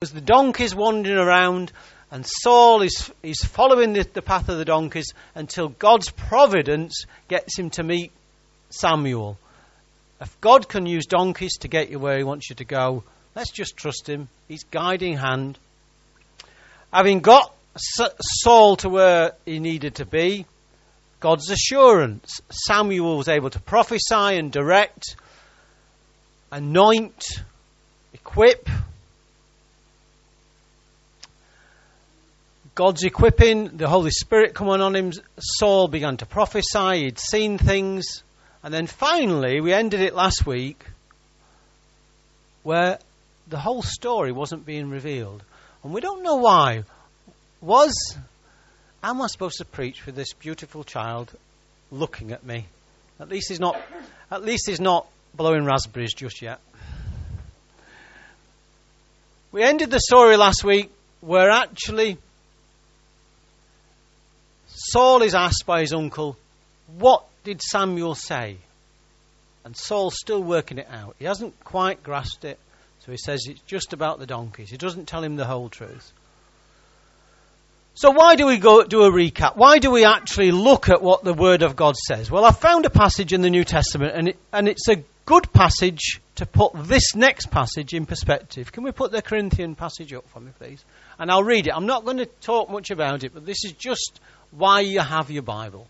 Because the donkeys wandering around, and Saul is following the path of the donkeys until God's providence gets him to meet Samuel. If God can use donkeys to get you where he wants you to go, let's just trust him. His guiding hand. Having got Saul to where he needed to be, God's assurance. Samuel was able to prophesy and direct, anoint, equip. God's equipping, the Holy Spirit coming on him. Saul began to prophesy. He'd seen things. And then finally, we ended it last week, where the whole story wasn't being revealed. And we don't know why. Am I supposed to preach with this beautiful child looking at me? At least he's not blowing raspberries just yet. We ended the story last week where actually Saul is asked by his uncle, what did Samuel say? And Saul's still working it out. He hasn't quite grasped it. So he says it's just about the donkeys. He doesn't tell him the whole truth. So why do we go do a recap? Why do we actually look at what the Word of God says? Well, I found a passage in the New Testament, and it's a good passage to put this next passage in perspective. Can we put the Corinthian passage up for me, please? And I'll read it. I'm not going to talk much about it, but this is just why you have your Bible.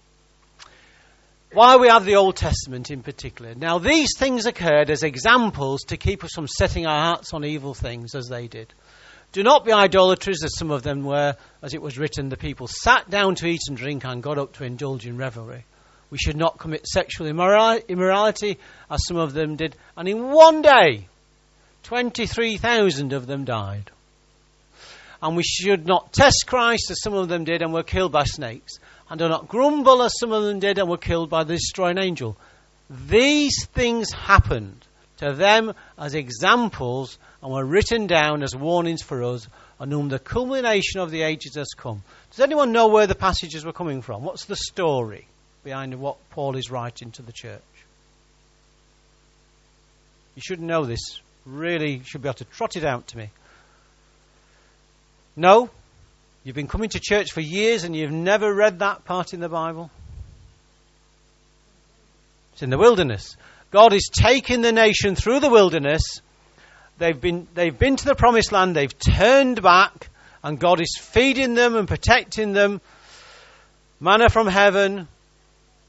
Why we have the Old Testament in particular. Now, these things occurred as examples to keep us from setting our hearts on evil things as they did. Do not be idolaters, as some of them were. As it was written, the people sat down to eat and drink and got up to indulge in revelry. We should not commit sexual immorality, as some of them did. And in one day, 23,000 of them died. And we should not test Christ, as some of them did, and were killed by snakes. And do not grumble, as some of them did, and were killed by the destroying angel. These things happened to them as examples and were written down as warnings for us, on whom the culmination of the ages has come. Does anyone know where the passages were coming from? What's the story behind what Paul is writing to the church? You should know this. Really should be able to trot it out to me. No? You've been coming to church for years and you've never read that part in the Bible? It's in the wilderness. God is taking the nation through the wilderness. They've been to the promised land. They've turned back. And God is feeding them and protecting them. Manna from heaven.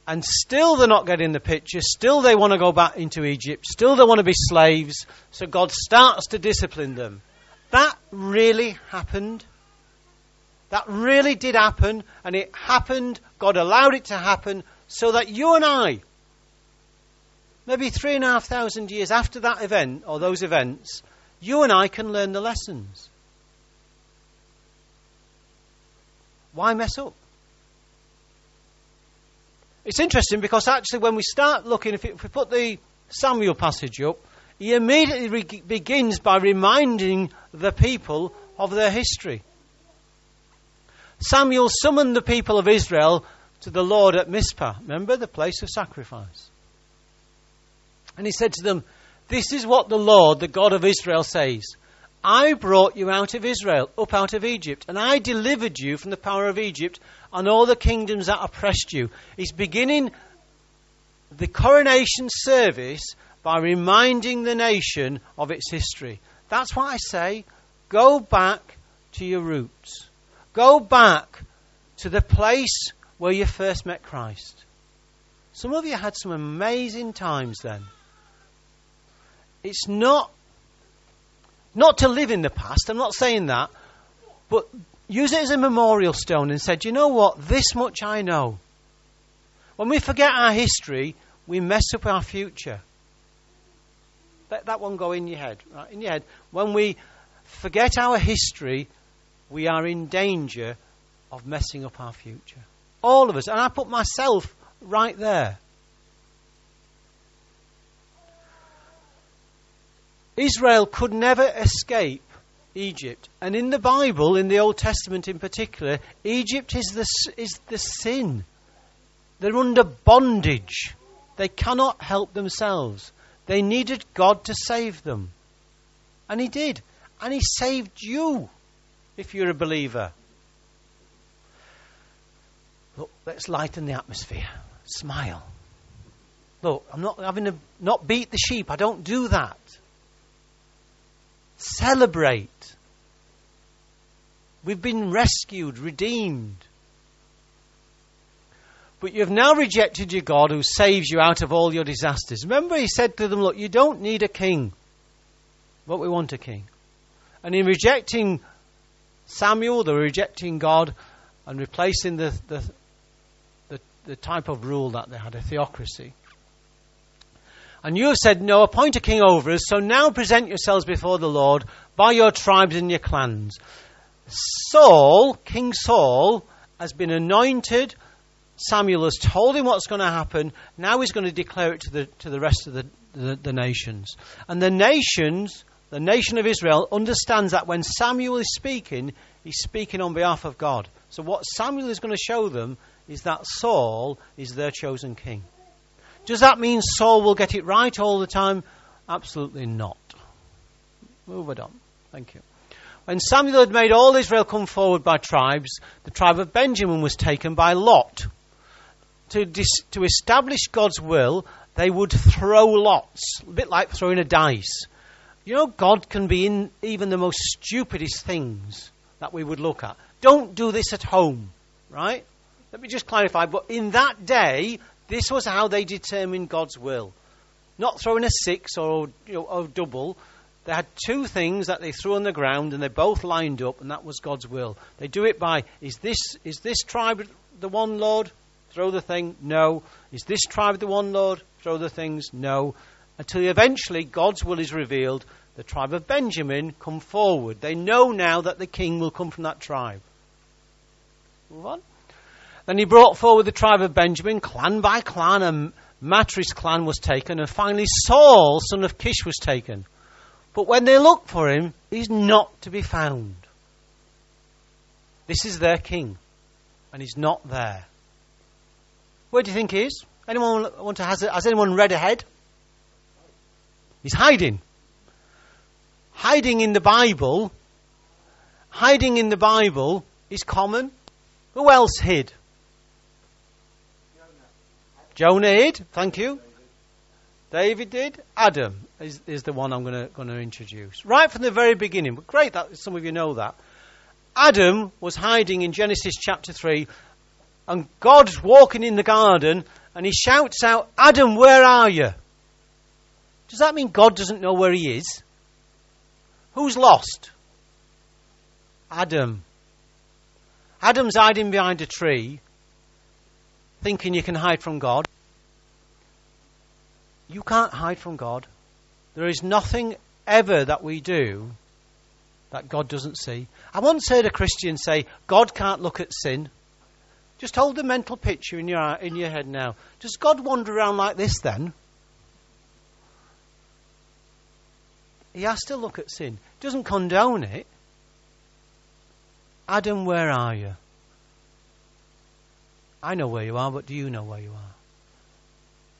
And still they're not getting the picture. Still they want to go back into Egypt. Still they want to be slaves. So God starts to discipline them. That really happened. That really did happen, and it happened. God allowed it to happen so that you and I, maybe 3,500 years after that event or those events, you and I can learn the lessons. Why mess up? It's interesting because actually when we start looking, if we put the Samuel passage up, he immediately begins by reminding the people of their history. Samuel summoned the people of Israel to the Lord at Mizpah. Remember, the place of sacrifice. And he said to them, this is what the Lord, the God of Israel, says. I brought you out of Israel, up out of Egypt, and I delivered you from the power of Egypt and all the kingdoms that oppressed you. He's beginning the coronation service by reminding the nation of its history. That's why I say, go back to your roots. Go back to the place where you first met Christ. Some of you had some amazing times then. It's not to live in the past, I'm not saying that, but use it as a memorial stone and say, do you know what, this much I know. When we forget our history, we mess up our future. Let that one go in your head. Right? In your head. When we forget our history, we are in danger of messing up our future. All of us. And I put myself right there. Israel could never escape Egypt. And in the Bible, in the Old Testament in particular, Egypt is the sin. They're under bondage. They cannot help themselves. They needed God to save them. And he did. And he saved you if you're a believer. Look, let's lighten the atmosphere. Smile. Look, I'm not having to not beat the sheep. I don't do that. Celebrate. We've been rescued, redeemed. But you've now rejected your God who saves you out of all your disasters. Remember, he said to them, look, you don't need a king. But we want a king. And in rejecting Samuel, they're rejecting God and replacing the type of rule that they had, a theocracy. And you have said, no, appoint a king over us, so now present yourselves before the Lord by your tribes and your clans. Saul, King Saul, has been anointed. Samuel has told him what's going to happen. Now he's going to declare it to the rest of the nations. And the nations, the nation of Israel, understands that when Samuel is speaking, he's speaking on behalf of God. So what Samuel is going to show them is that Saul is their chosen king. Does that mean Saul will get it right all the time? Absolutely not. Move it on. Thank you. When Samuel had made all Israel come forward by tribes, the tribe of Benjamin was taken by Lot. To establish God's will, they would throw lots, a bit like throwing a dice. You know, God can be in even the most stupidest things that we would look at. Don't do this at home, right? Let me just clarify, but in that day, this was how they determined God's will. Not throwing a six or a double. They had two things that they threw on the ground, and they both lined up, and that was God's will. They do it by, is this tribe the one, Lord? Throw the thing. No. Is this tribe the one, Lord? Throw the things. No. Until eventually God's will is revealed. The tribe of Benjamin come forward. They know now that the king will come from that tribe. Move on. Then he brought forward the tribe of Benjamin, clan by clan, and Matri's clan was taken, and finally Saul, son of Kish, was taken. But when they look for him, he's not to be found. This is their king, and he's not there. Where do you think he is? Anyone want to? Has anyone read ahead? He's hiding. Hiding in the Bible. Hiding in the Bible is common. Who else hid? Jonah hid. Thank you. David did. Adam is the one I'm going to introduce. Right from the very beginning. But great that some of you know that. Adam was hiding in Genesis chapter 3. And God's walking in the garden. And he shouts out, Adam, where are you? Does that mean God doesn't know where he is? Who's lost? Adam. Adam's hiding behind a tree. Thinking you can hide from God. You can't hide from God. There is nothing ever that we do that God doesn't see. I once heard a Christian say, God can't look at sin. Just hold the mental picture in your head now. Does God wander around like this then? He has to look at sin. He doesn't condone it. Adam, where are you? I know where you are, but do you know where you are?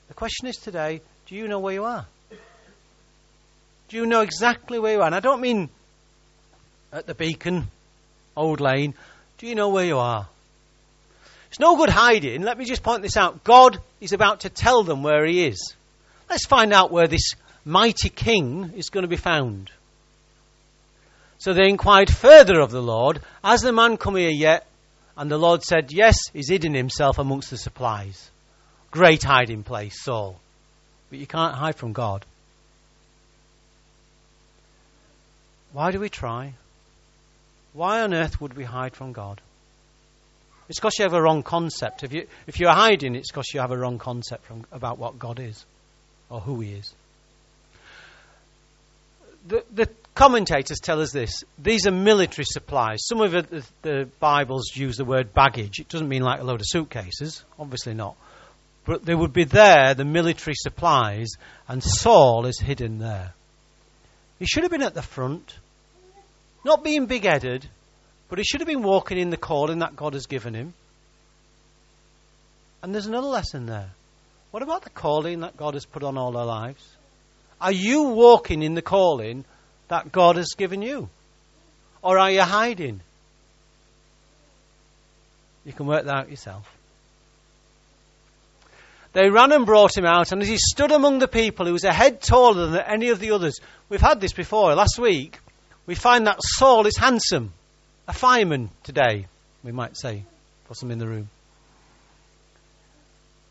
The question is today, do you know where you are? Do you know exactly where you are? And I don't mean at the Beacon, Old Lane. Do you know where you are? It's no good hiding. Let me just point this out. God is about to tell them where he is. Let's find out where this mighty king is going to be found. So they inquired further of the Lord, has the man come here yet? And the Lord said, yes, he's hidden himself amongst the supplies. Great hiding place, Saul. But you can't hide from God. Why do we try? Why on earth would we hide from God? It's because you have a wrong concept. If you're hiding, it's because you have a wrong concept about what God is or who he is. The commentators tell us this. These are military supplies. Some of the Bibles use the word baggage. It doesn't mean like a load of suitcases. Obviously not. But they would be there, the military supplies, and Saul is hidden there. He should have been at the front, not being big-headed, but he should have been walking in the calling that God has given him. And there's another lesson there. What about the calling that God has put on all our lives? Are you walking in the calling that God has given you? Or are you hiding? You can work that out yourself. They ran and brought him out, and as he stood among the people, he was a head taller than any of the others. We've had this before. Last week, we find that Saul is handsome. A fireman today, we might say, for some in the room.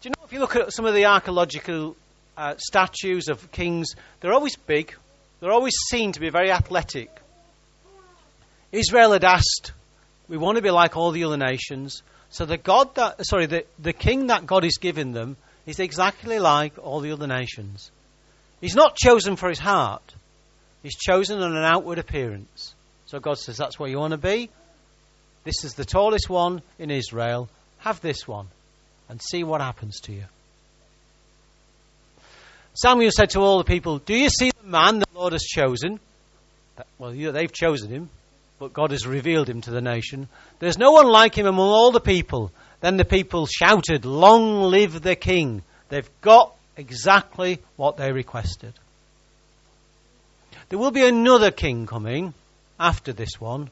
Do you know, if you look at some of the archaeological statues of kings, they're always big. They're always seen to be very athletic. Israel had asked, we want to be like all the other nations. So the king that God is giving them is exactly like all the other nations. He's not chosen for his heart. He's chosen on an outward appearance. So God says, that's what you want to be. This is the tallest one in Israel. Have this one and see what happens to you. Samuel said to all the people, do you see the man the Lord has chosen? Well, they've chosen him, but God has revealed him to the nation. There's no one like him among all the people. Then the people shouted, long live the king. They've got exactly what they requested. There will be another king coming after this one,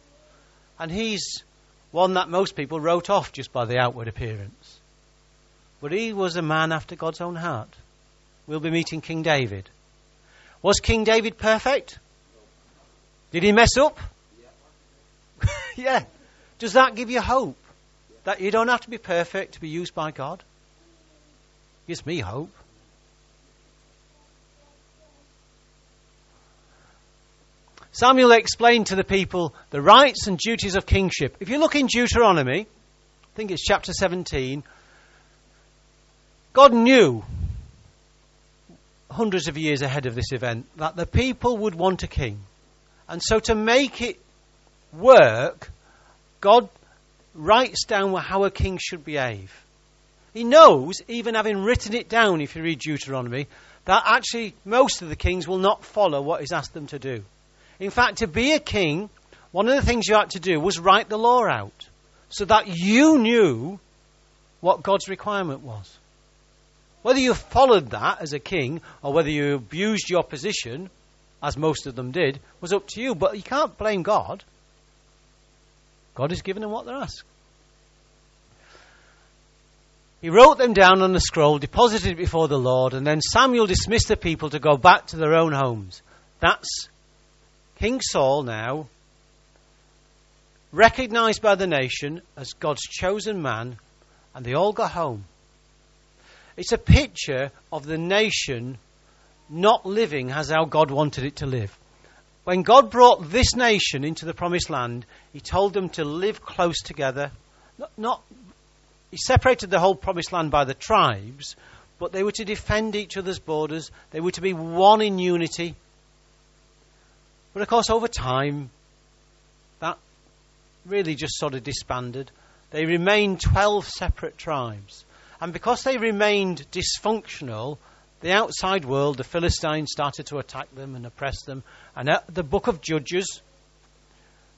and he's one that most people wrote off just by the outward appearance. But he was a man after God's own heart. We'll be meeting King David. Was King David perfect? Did he mess up? Yeah. Does that give you hope? That you don't have to be perfect to be used by God? Gives me hope. Samuel explained to the people the rights and duties of kingship. If you look in Deuteronomy, I think it's chapter 17, God knew hundreds of years ahead of this event that the people would want a king. And so to make it work, God writes down how a king should behave. He knows, even having written it down, if you read Deuteronomy, that actually most of the kings will not follow what is asked them to do. In fact, to be a king, one of the things you had to do was write the law out so that you knew what God's requirement was. Whether you followed that as a king or whether you abused your position, as most of them did, was up to you. But you can't blame God. God has given them what they're asked. He wrote them down on the scroll, deposited it before the Lord, and then Samuel dismissed the people to go back to their own homes. That's King Saul now, recognized by the nation as God's chosen man, and they all got home. It's a picture of the nation not living as how God wanted it to live. When God brought this nation into the promised land, he told them to live close together. He separated the whole promised land by the tribes, but they were to defend each other's borders. They were to be one in unity. But of course, over time, that really just sort of disbanded. They remained 12 separate tribes. And because they remained dysfunctional, the outside world, the Philistines, started to attack them and oppress them. And the Book of Judges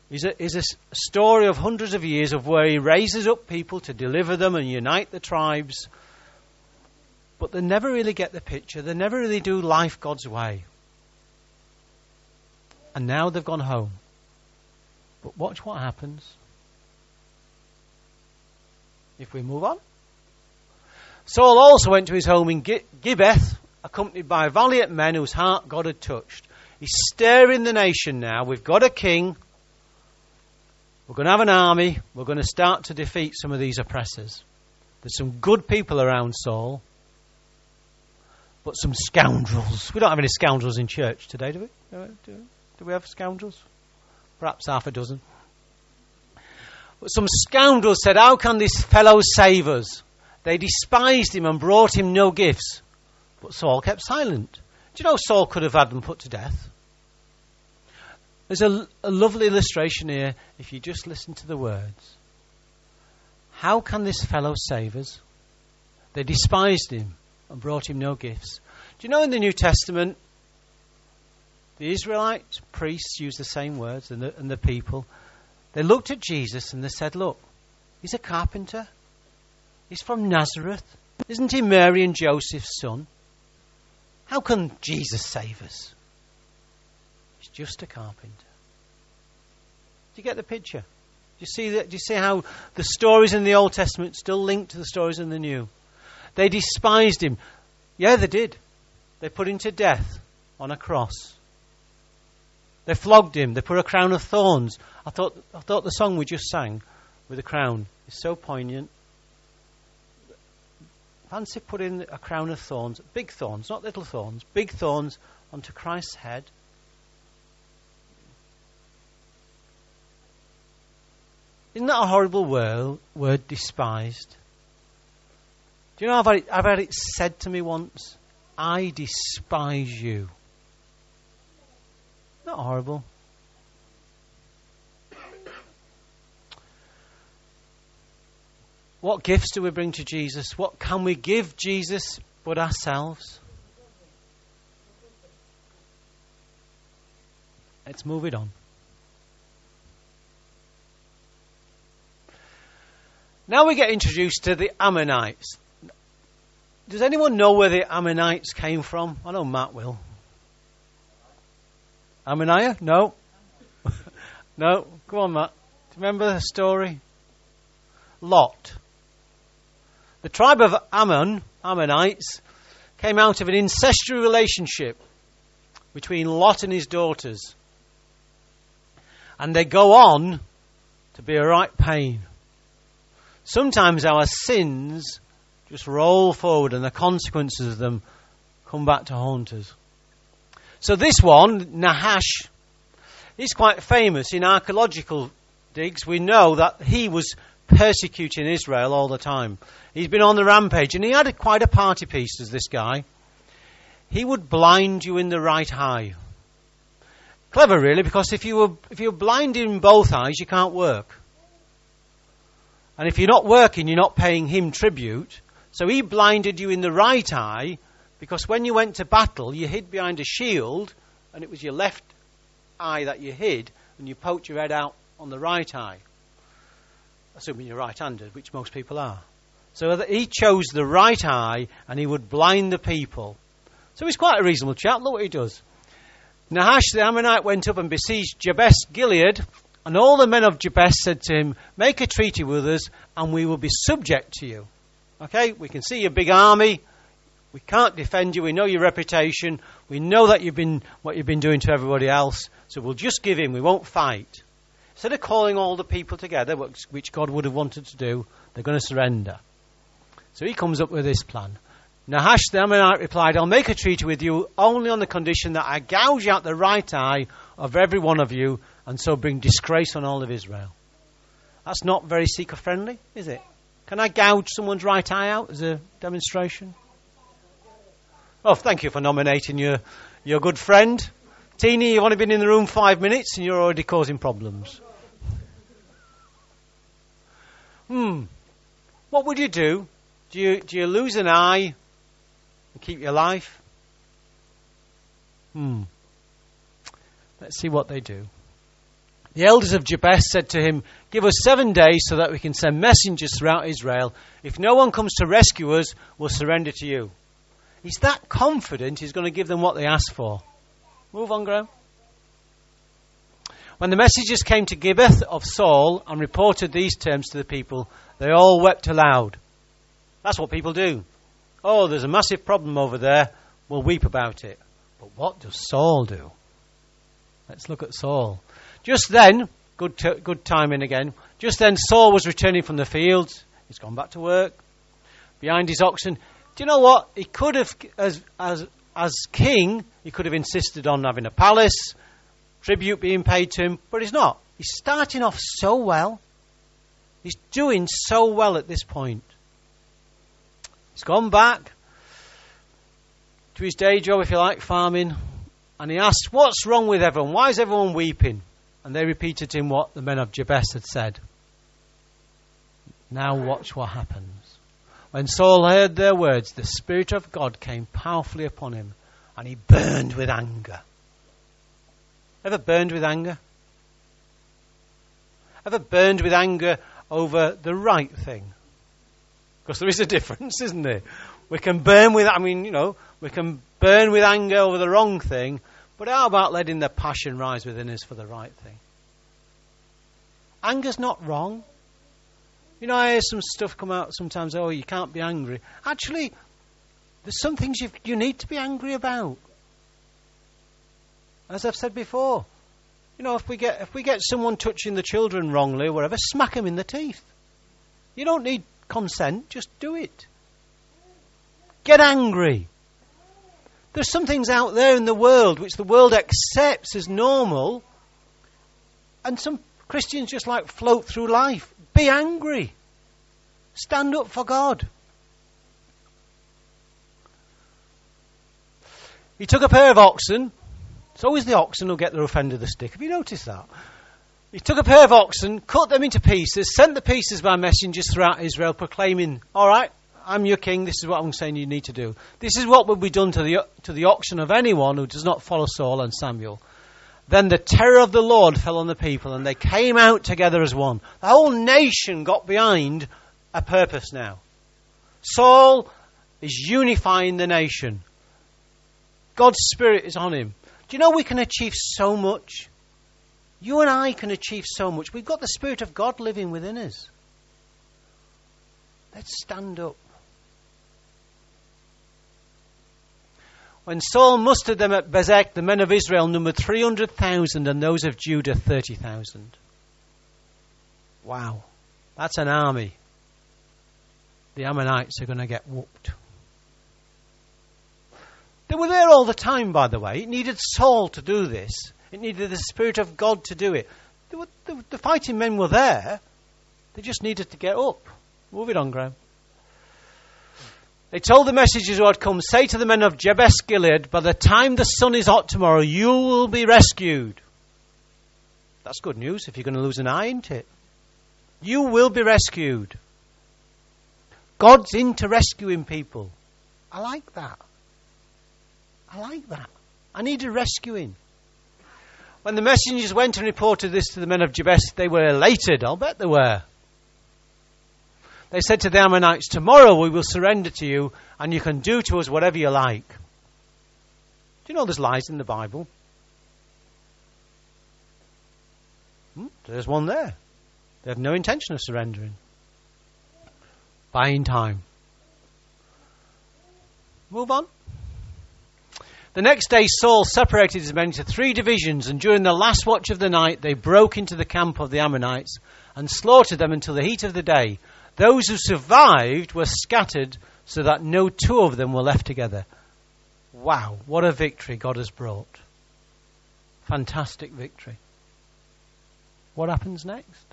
is a story of hundreds of years of where he raises up people to deliver them and unite the tribes. But they never really get the picture. They never really do life God's way. And now they've gone home. But watch what happens if we move on. Saul also went to his home in Gibeah, accompanied by valiant men whose heart God had touched. He's stirring the nation now. We've got a king. We're going to have an army. We're going to start to defeat some of these oppressors. There's some good people around Saul, but some scoundrels. We don't have any scoundrels in church today, do we? Do we have scoundrels? Perhaps half a dozen. But some scoundrels said, how can this fellow save us? They despised him and brought him no gifts. But Saul kept silent. Do you know Saul could have had them put to death? There's a lovely illustration here if you just listen to the words. How can this fellow save us? They despised him and brought him no gifts. Do you know in the New Testament, the Israelite priests use the same words and the people. They looked at Jesus and they said, look, he's a carpenter. He's from Nazareth. Isn't he Mary and Joseph's son? How can Jesus save us? was just a carpenter. Do you get the picture? Do you see that? Do you see how the stories in the Old Testament still link to the stories in the New? They despised him. Yeah, they did. They put him to death on a cross. They flogged him. They put a crown of thorns. I thought the song we just sang with a crown is so poignant. Fancy putting a crown of thorns, big thorns, not little thorns, big thorns onto Christ's head. Isn't that a horrible word, despised? Do you know, I've had it said to me once, I despise you. Not horrible. What gifts do we bring to Jesus? What can we give Jesus but ourselves? Let's move it on. Now we get introduced to the Ammonites. Does anyone know where the Ammonites came from? I know Matt will. Ammoniah? No. No. Come on, Matt. Do you remember the story? Lot. The tribe of Ammon, Ammonites, came out of an incestuous relationship between Lot and his daughters. And they go on to be a right pain. Sometimes our sins just roll forward and the consequences of them come back to haunt us. So this one, Nahash, is quite famous. In archaeological digs, we know that he was persecuting Israel all the time. He's been on the rampage, and he had quite a party piece as this guy. He would blind you in the right eye. Clever, really, because if you're blind in both eyes, you can't work. And if you're not working, you're not paying him tribute. So he blinded you in the right eye, because when you went to battle, you hid behind a shield, and it was your left eye that you hid, and you poked your head out on the right eye. Assuming you're right-handed, which most people are. So he chose the right eye, and he would blind the people. So he's quite a reasonable chap. Look what he does. Nahash the Ammonite went up and besieged Jabesh Gilead, and all the men of Jabesh said to him, make a treaty with us, and we will be subject to you. Okay, we can see your big army. We can't defend you. We know your reputation. We know that what you've been doing to everybody else. So we'll just give in. We won't fight. Instead of calling all the people together, which God would have wanted to do, they're going to surrender. So he comes up with this plan. Nahash the Ammonite replied, I'll make a treaty with you only on the condition that I gouge out the right eye of every one of you and so bring disgrace on all of Israel. That's not very seeker-friendly, is it? Can I gouge someone's right eye out as a demonstration? Oh, thank you for nominating your good friend. Teenie, you've only been in the room 5 minutes and you're already causing problems. What would you do? Do you lose an eye and keep your life? Let's see what they do. The elders of Jabesh said to him, give us 7 days so that we can send messengers throughout Israel. If no one comes to rescue us, we'll surrender to you. He's that confident he's going to give them what they asked for. Move on, Graham. When the messengers came to Gibeah of Saul and reported these terms to the people, they all wept aloud. That's what people do. Oh, there's a massive problem over there. We'll weep about it. But what does Saul do? Let's look at Saul. Just then, good timing again, just then Saul was returning from the fields. He's gone back to work. Behind his oxen. Do you know what? He could have, as king, he could have insisted on having a palace, tribute being paid to him, but he's not. He's starting off so well. He's doing so well at this point. He's gone back to his day job, if you like, farming, and he asked, what's wrong with everyone? Why is everyone weeping? And they repeated to him what the men of Jabesh had said. Now watch what happens. When Saul heard their words, the Spirit of God came powerfully upon him, and he burned with anger. Ever burned with anger? Ever burned with anger over the right thing? Because there is a difference, isn't there? We can burn with anger over the wrong thing, But how about letting the passion rise within us for the right thing? Anger's not wrong. You know, I hear some stuff come out sometimes, oh, you can't be angry. Actually, there's some things you need to be angry about. As I've said before, you know, if we get someone touching the children wrongly or whatever, smack them in the teeth. You don't need consent, just do it. Get angry. There's some things out there in the world which the world accepts as normal, and some Christians just like float through life. Be angry. Stand up for God. He took a pair of oxen. It's always the oxen who get the rough end of the stick. Have you noticed that? He took a pair of oxen, cut them into pieces, sent the pieces by messengers throughout Israel, proclaiming, all right, I'm your king, this is what I'm saying you need to do. This is what will be done to the oxen of anyone who does not follow Saul and Samuel. Then the terror of the Lord fell on the people, and they came out together as one. The whole nation got behind a purpose now. Saul is unifying the nation. God's Spirit is on him. Do you know we can achieve so much? You and I can achieve so much. We've got the Spirit of God living within us. Let's stand up. When Saul mustered them at Bezek, the men of Israel numbered 300,000 and those of Judah 30,000. Wow, that's an army. The Ammonites are going to get whooped. They were there all the time, by the way. It needed Saul to do this. It needed the Spirit of God to do it. The fighting men were there. They just needed to get up. Move it on, Graham. They told the messengers who had come, say to the men of Jabesh Gilead, by the time the sun is hot tomorrow, you will be rescued. That's good news if you're going to lose an eye, isn't it? You will be rescued. God's into rescuing people. I like that. I like that. I need a rescuing. When the messengers went and reported this to the men of Jabesh, they were elated. I'll bet they were. They said to the Ammonites, tomorrow we will surrender to you and you can do to us whatever you like. Do you know there's lies in the Bible? There's one there. They have no intention of surrendering. Buying time. Move on. The next day Saul separated his men into 3 divisions, and during the last watch of the night they broke into the camp of the Ammonites and slaughtered them until the heat of the day. Those who survived were scattered so that no 2 of them were left together. Wow, what a victory God has brought. Fantastic victory. What happens next?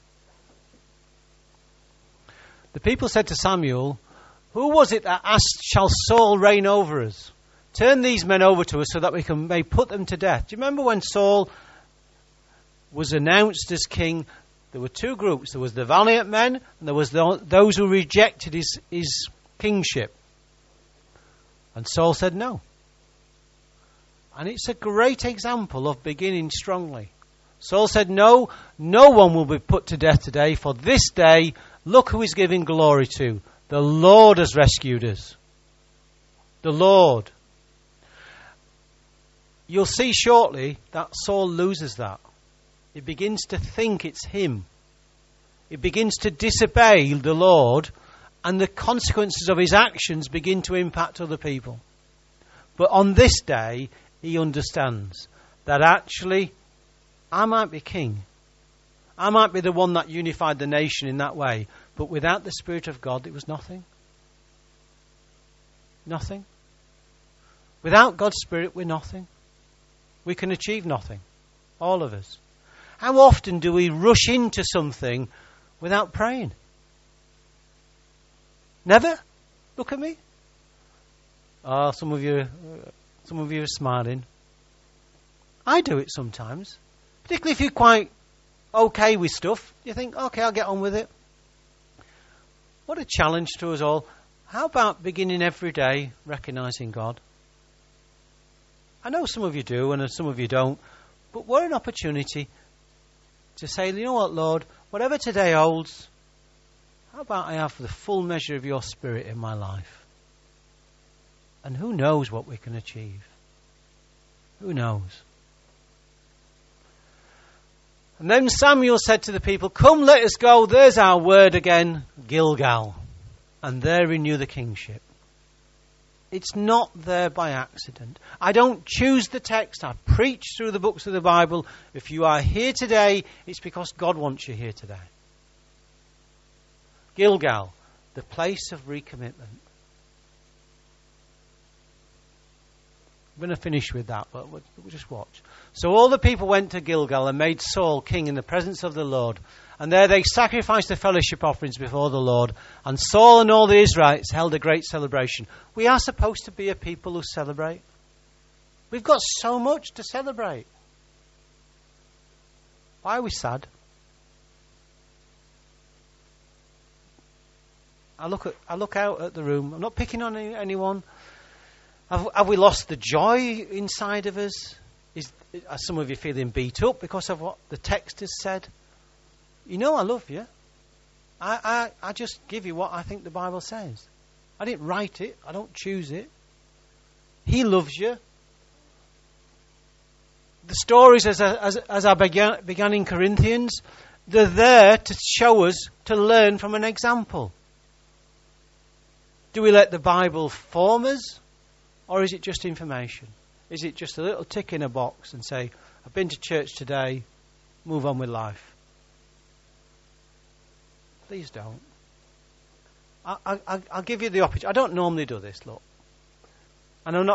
The people said to Samuel, who was it that asked, shall Saul reign over us? Turn these men over to us so that we may put them to death. Do you remember when Saul was announced as king? There were 2 groups. There was the valiant men and there was those who rejected his kingship. And Saul said no. And it's a great example of beginning strongly. Saul said, no, no one will be put to death today. For this day, look who he's giving glory to. The Lord has rescued us. The Lord. You'll see shortly that Saul loses that. He begins to think it's him. He begins to disobey the Lord, and the consequences of his actions begin to impact other people. But on this day, he understands that actually, I might be king. I might be the one that unified the nation in that way. But without the Spirit of God, it was nothing. Nothing. Without God's Spirit, we're nothing. We can achieve nothing, all of us. How often do we rush into something without praying? Never? Look at me. Ah, some of you are smiling. I do it sometimes, particularly if you're quite okay with stuff. You think, okay, I'll get on with it. What a challenge to us all. How about beginning every day recognizing God? I know some of you do and some of you don't, but what an opportunity to say, you know what, Lord, whatever today holds, how about I have the full measure of your Spirit in my life? And who knows what we can achieve? Who knows? And then Samuel said to the people, "Come, let us go. There's our word again, Gilgal." And there renew the kingship. It's not there by accident. I don't choose the text. I preach through the books of the Bible. If you are here today, it's because God wants you here today. Gilgal, the place of recommitment. I'm going to finish with that, but we'll just watch. So all the people went to Gilgal and made Saul king in the presence of the Lord. And there they sacrificed the fellowship offerings before the Lord. And Saul and all the Israelites held a great celebration. We are supposed to be a people who celebrate. We've got so much to celebrate. Why are we sad? I look out at the room. I'm not picking on anyone. Have we lost the joy inside of us? Are some of you feeling beat up because of what the text has said? You know I love you. I just give you what I think the Bible says. I didn't write it. I don't choose it. He loves you. The stories, as I began in Corinthians, they're there to show us, to learn from an example. Do we let the Bible form us? Or is it just information? Is it just a little tick in a box and say, I've been to church today, move on with life? Please don't. I'll give you the opportunity. I don't normally do this, look. And I'm not